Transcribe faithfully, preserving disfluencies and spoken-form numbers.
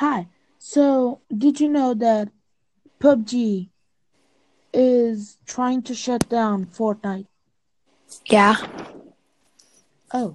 Hi. So, did you know that P U B G is trying to shut down Fortnite? Yeah. Oh.